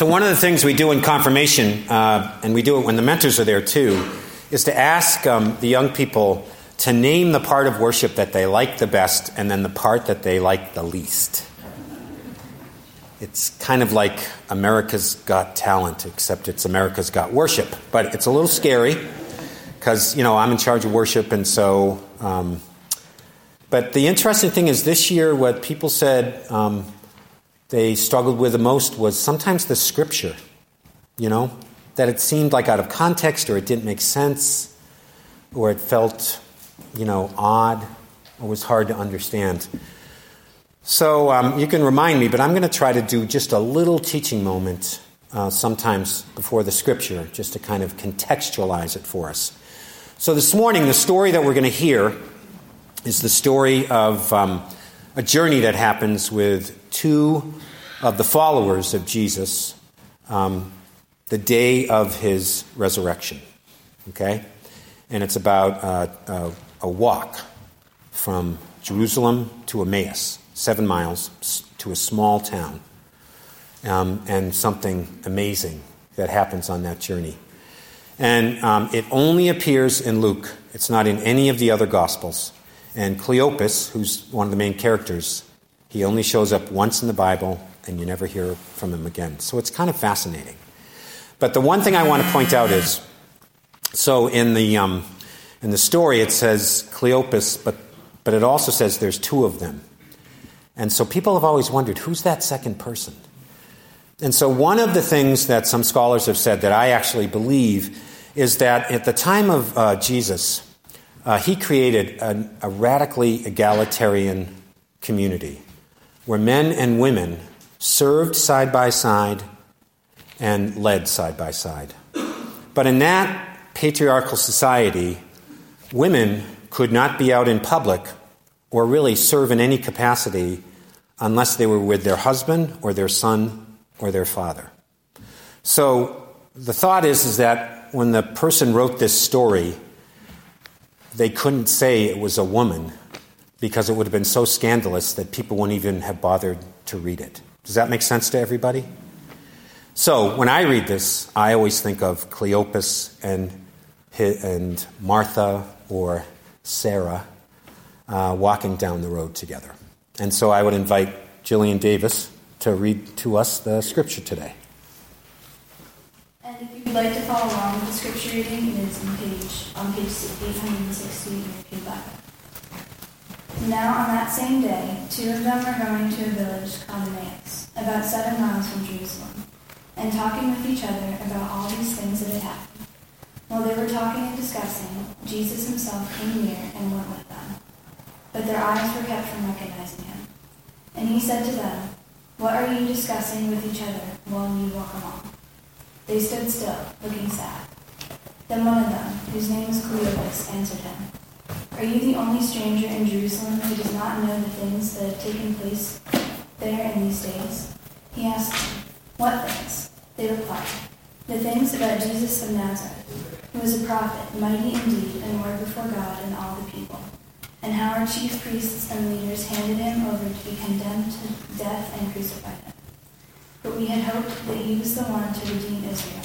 So one of the things we do in confirmation, and we do it when the mentors are there too, is to ask the young people to name the part of worship that they like the best and then the part that they like the least. It's kind of like America's Got Talent, except it's America's Got Worship. But it's a little scary because, you know, I'm in charge of worship. And so, but the interesting thing is this year what people said they struggled with the most was sometimes the scripture, you know, that it seemed like out of context or it didn't make sense or it felt, you know, odd or was hard to understand. So you can remind me, but I'm going to try to do just a little teaching moment sometimes before the scripture just to kind of contextualize it for us. So this morning, the story that we're going to hear is the story of a journey that happens with two of the followers of Jesus the day of his resurrection, okay? And it's about a walk from Jerusalem to Emmaus, 7 miles to a small town, and something amazing that happens on that journey. And it only appears in Luke. It's not in any of the other Gospels. And Cleopas, who's one of the main characters, he only shows up once in the Bible, and you never hear from him again. So it's kind of fascinating. But the one thing I want to point out is, so in the story it says Cleopas, but it also says there's two of them. And so people have always wondered, who's that second person? And so one of the things that some scholars have said that I actually believe is that at the time of Jesus, he created a radically egalitarian community where men and women served side by side and led side by side. But in that patriarchal society, women could not be out in public or really serve in any capacity unless they were with their husband or their son or their father. So the thought is that when the person wrote this story, they couldn't say it was a woman because it would have been so scandalous that people wouldn't even have bothered to read it. Does that make sense to everybody? So when I read this, I always think of Cleopas and Martha or Sarah walking down the road together. And so I would invite Jillian Davis to read to us the scripture today. And if you'd like to follow along with the scripture reading, it is on page 860 in your pew Bible. Now on that same day, two of them were going to a village called Emmaus, about 7 miles from Jerusalem, and talking with each other about all these things that had happened. While they were talking and discussing, Jesus himself came near and went with them. But their eyes were kept from recognizing him. And he said to them, "What are you discussing with each other while you walk along?" They stood still, looking sad. Then one of them, whose name was Cleopas, answered him, "Are you the only stranger in Jerusalem who does not know the things that have taken place there in these days?" He asked them, "What things?" They replied, "The things about Jesus of Nazareth, who was a prophet, mighty indeed, and word before God and all the people. And how our chief priests and leaders handed him over to be condemned to death and crucified him. But we had hoped that he was the one to redeem Israel.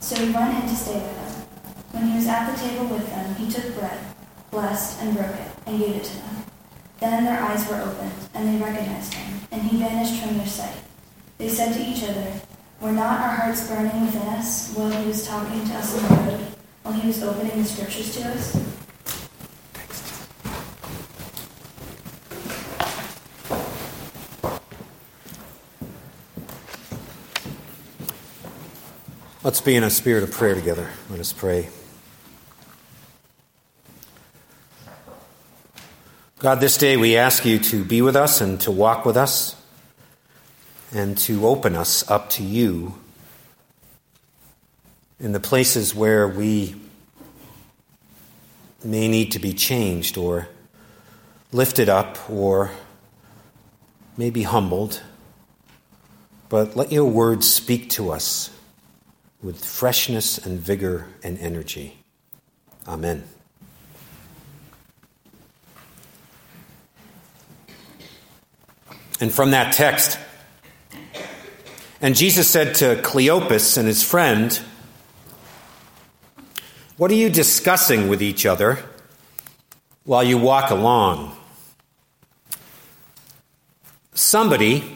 So he went in to stay with them. When he was at the table with them, he took bread, blessed, and broke it, and gave it to them. Then their eyes were opened, and they recognized him, and he vanished from their sight. They said to each other, "Were not our hearts burning within us while he was talking to us on the road, while he was opening the scriptures to us? Let's be in a spirit of prayer together. Let us pray. God, this day we ask you to be with us and to walk with us and to open us up to you in the places where we may need to be changed or lifted up or maybe humbled. But let your word speak to us with freshness and vigor and energy. Amen. And from that text, and Jesus said to Cleopas and his friend, "What are you discussing with each other while you walk along?" Somebody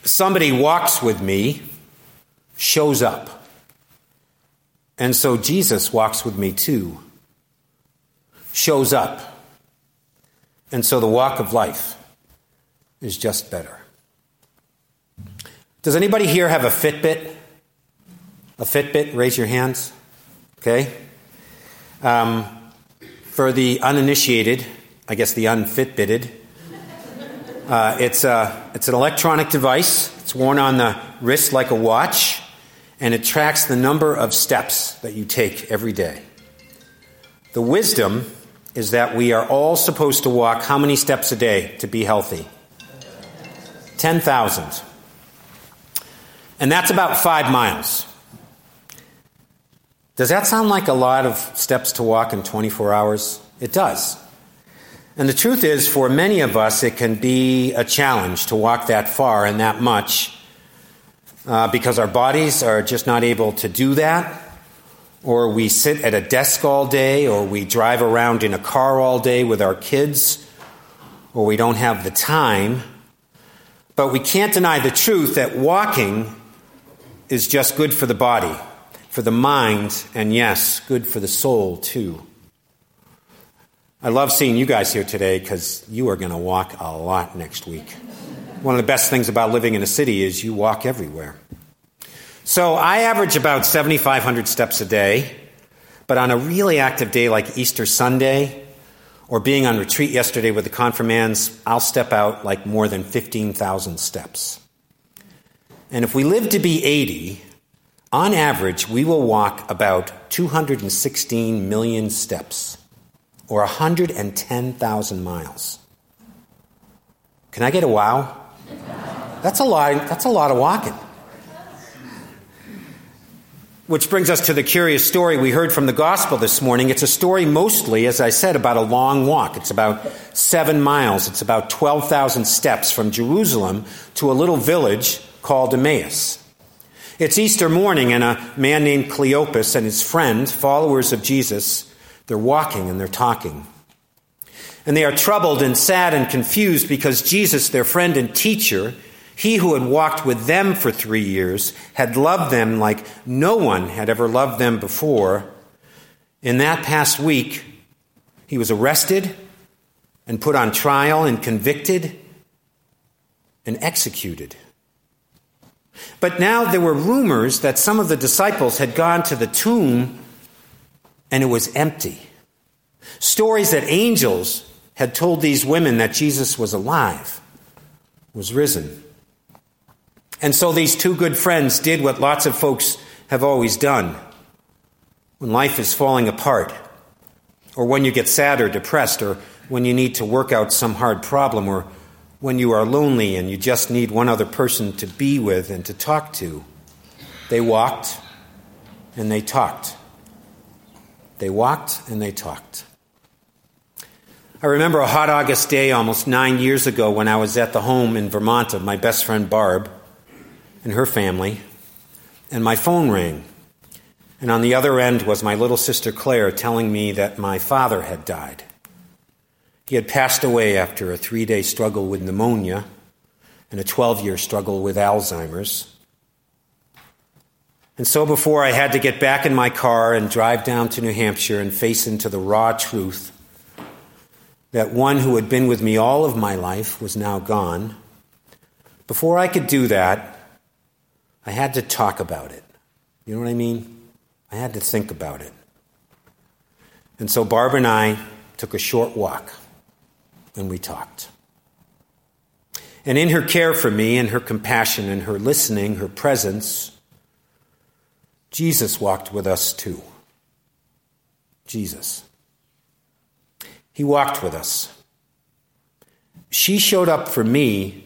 walks with me, shows up. And so Jesus walks with me too, shows up. And so the walk of life is just better. Does anybody here have a Fitbit? A Fitbit? Raise your hands. Okay. For the uninitiated, I guess the unfitbitted, it's an electronic device. It's worn on the wrist like a watch. And it tracks the number of steps that you take every day. The wisdom is that we are all supposed to walk how many steps a day to be healthy? 10,000. And that's about 5 miles. Does that sound like a lot of steps to walk in 24 hours? It does. And the truth is, for many of us, it can be a challenge to walk that far and that much. Because our bodies are just not able to do that, or we sit at a desk all day, or we drive around in a car all day with our kids, or we don't have the time. But we can't deny the truth that walking is just good for the body, for the mind, and yes, good for the soul too. I love seeing you guys here today because you are going to walk a lot next week. One of the best things about living in a city is you walk everywhere. So I average about 7,500 steps a day, but on a really active day like Easter Sunday or being on retreat yesterday with the confirmands, I'll step out like more than 15,000 steps. And if we live to be 80, on average, we will walk about 216 million steps or 110,000 miles. Can I get a wow? That's a lot of walking. Which brings us to the curious story we heard from the gospel this morning. It's a story mostly, as I said, about a long walk. It's about 7 miles. It's about 12,000 steps from Jerusalem to a little village called Emmaus. It's Easter morning, and a man named Cleopas and his friend, followers of Jesus, they're walking and they're talking. And they are troubled and sad and confused because Jesus, their friend and teacher, he who had walked with them for 3 years, had loved them like no one had ever loved them before. In that past week, he was arrested and put on trial and convicted and executed. But now there were rumors that some of the disciples had gone to the tomb and it was empty. Stories that angels had told these women that Jesus was alive, was risen. And so these two good friends did what lots of folks have always done. When life is falling apart, or when you get sad or depressed, or when you need to work out some hard problem, or when you are lonely and you just need one other person to be with and to talk to, they walked and they talked. They walked and they talked. I remember a hot August day almost 9 years ago when I was at the home in Vermont of my best friend Barb and her family, and my phone rang. And on the other end was my little sister Claire telling me that my father had died. He had passed away after a 3-day struggle with pneumonia and a 12-year struggle with Alzheimer's. And so before I had to get back in my car and drive down to New Hampshire and face into the raw truth that one who had been with me all of my life was now gone, before I could do that, I had to talk about it. You know what I mean? I had to think about it. And so Barb and I took a short walk, and we talked. And in her care for me, and her compassion, and her listening, her presence, Jesus walked with us too. Jesus. He walked with us. She showed up for me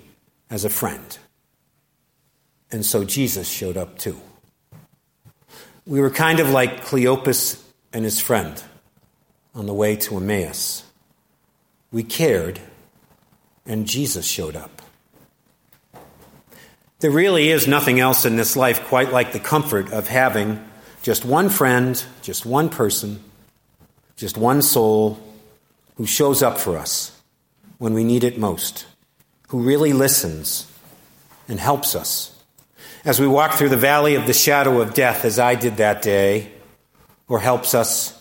as a friend. And so Jesus showed up too. We were kind of like Cleopas and his friend on the way to Emmaus. We cared, and Jesus showed up. There really is nothing else in this life quite like the comfort of having just one friend, just one person, just one soul who shows up for us when we need it most, who really listens and helps us. As we walk through the valley of the shadow of death, as I did that day, or helps us,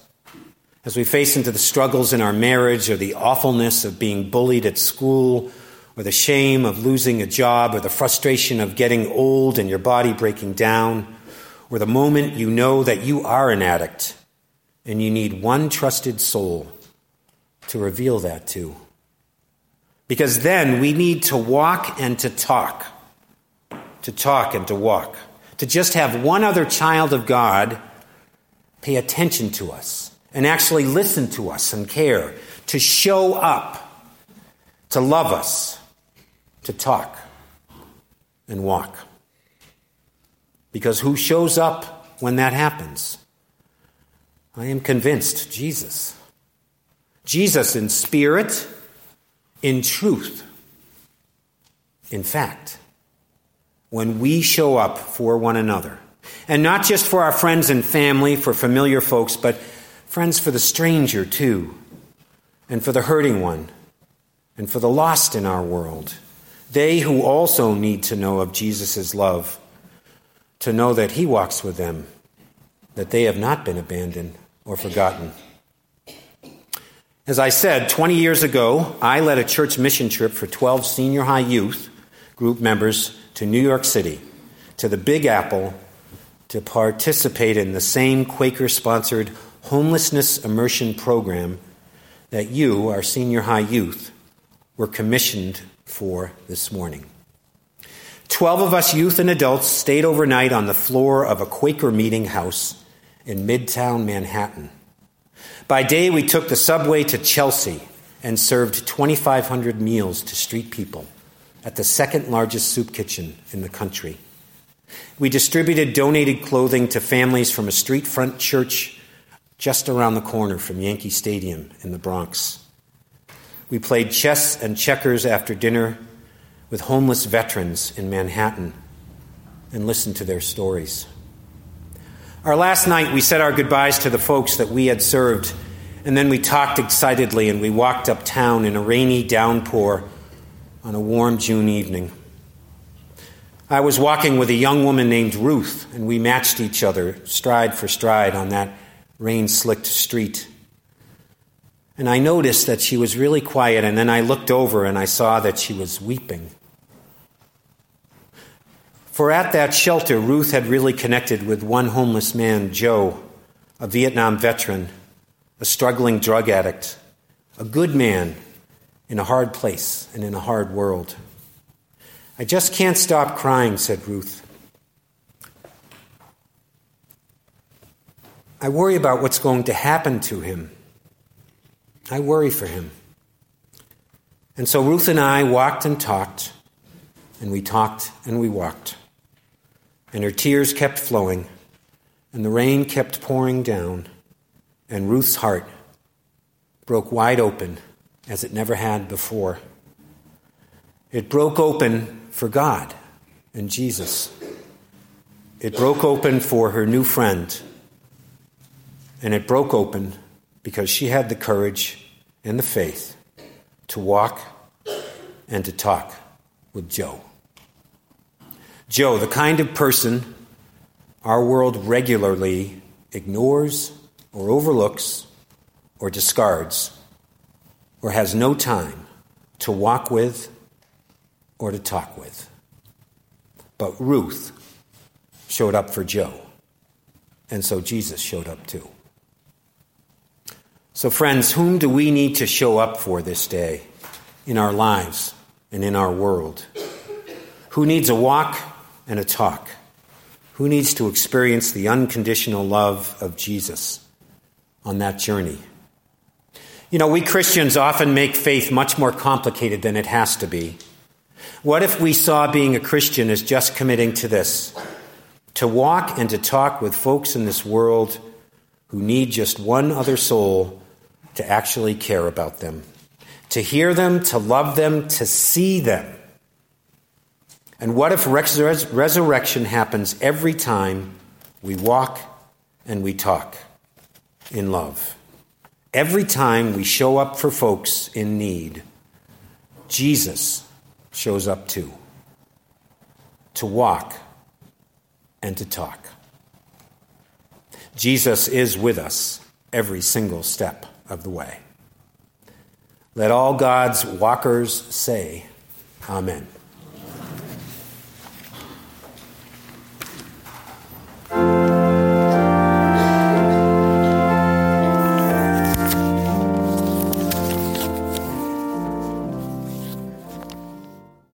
as we face into the struggles in our marriage, or the awfulness of being bullied at school, or the shame of losing a job, or the frustration of getting old and your body breaking down, or the moment you know that you are an addict and you need one trusted soul to reveal that to. Because then we need to walk and to talk. To talk and to walk, to just have one other child of God pay attention to us and actually listen to us and care, to show up, to love us, to talk and walk. Because who shows up when that happens? I am convinced, Jesus. Jesus in spirit, in truth, in fact. When we show up for one another. And not just for our friends and family, for familiar folks, but friends for the stranger too, and for the hurting one, and for the lost in our world. They who also need to know of Jesus' love, to know that he walks with them, that they have not been abandoned or forgotten. As I said, 20 years ago, I led a church mission trip for 12 senior high youth group members to New York City, to the Big Apple, to participate in the same Quaker-sponsored homelessness immersion program that you, our senior high youth, were commissioned for this morning. 12 of us youth and adults stayed overnight on the floor of a Quaker meeting house in Midtown Manhattan. By day, we took the subway to Chelsea and served 2,500 meals to street people at the second largest soup kitchen in the country. We distributed donated clothing to families from a street front church just around the corner from Yankee Stadium in the Bronx. We played chess and checkers after dinner with homeless veterans in Manhattan and listened to their stories. Our last night, we said our goodbyes to the folks that we had served, and then we talked excitedly and we walked uptown in a rainy downpour on a warm June evening. I was walking with a young woman named Ruth, and we matched each other stride for stride on that rain-slicked street. And I noticed that she was really quiet, and then I looked over and I saw that she was weeping. For at that shelter, Ruth had really connected with one homeless man, Joe, a Vietnam veteran, a struggling drug addict, a good man, in a hard place and in a hard world. "I just can't stop crying," said Ruth. "I worry about what's going to happen to him. I worry for him." And so Ruth and I walked and talked, and we talked and we walked. And her tears kept flowing, and the rain kept pouring down, and Ruth's heart broke wide open as it never had before. It broke open for God and Jesus. It broke open for her new friend. And it broke open because she had the courage and the faith to walk and to talk with Joe. Joe, the kind of person our world regularly ignores or overlooks or discards or has no time to walk with or to talk with. But Ruth showed up for Joe, and so Jesus showed up too. So friends, whom do we need to show up for this day in our lives and in our world? Who needs a walk and a talk? Who needs to experience the unconditional love of Jesus on that journey? You know, we Christians often make faith much more complicated than it has to be. What if we saw being a Christian as just committing to this, to walk and to talk with folks in this world who need just one other soul to actually care about them, to hear them, to love them, to see them? And what if resurrection happens every time we walk and we talk in love? Every time we show up for folks in need, Jesus shows up too, to walk and to talk. Jesus is with us every single step of the way. Let all God's walkers say, Amen.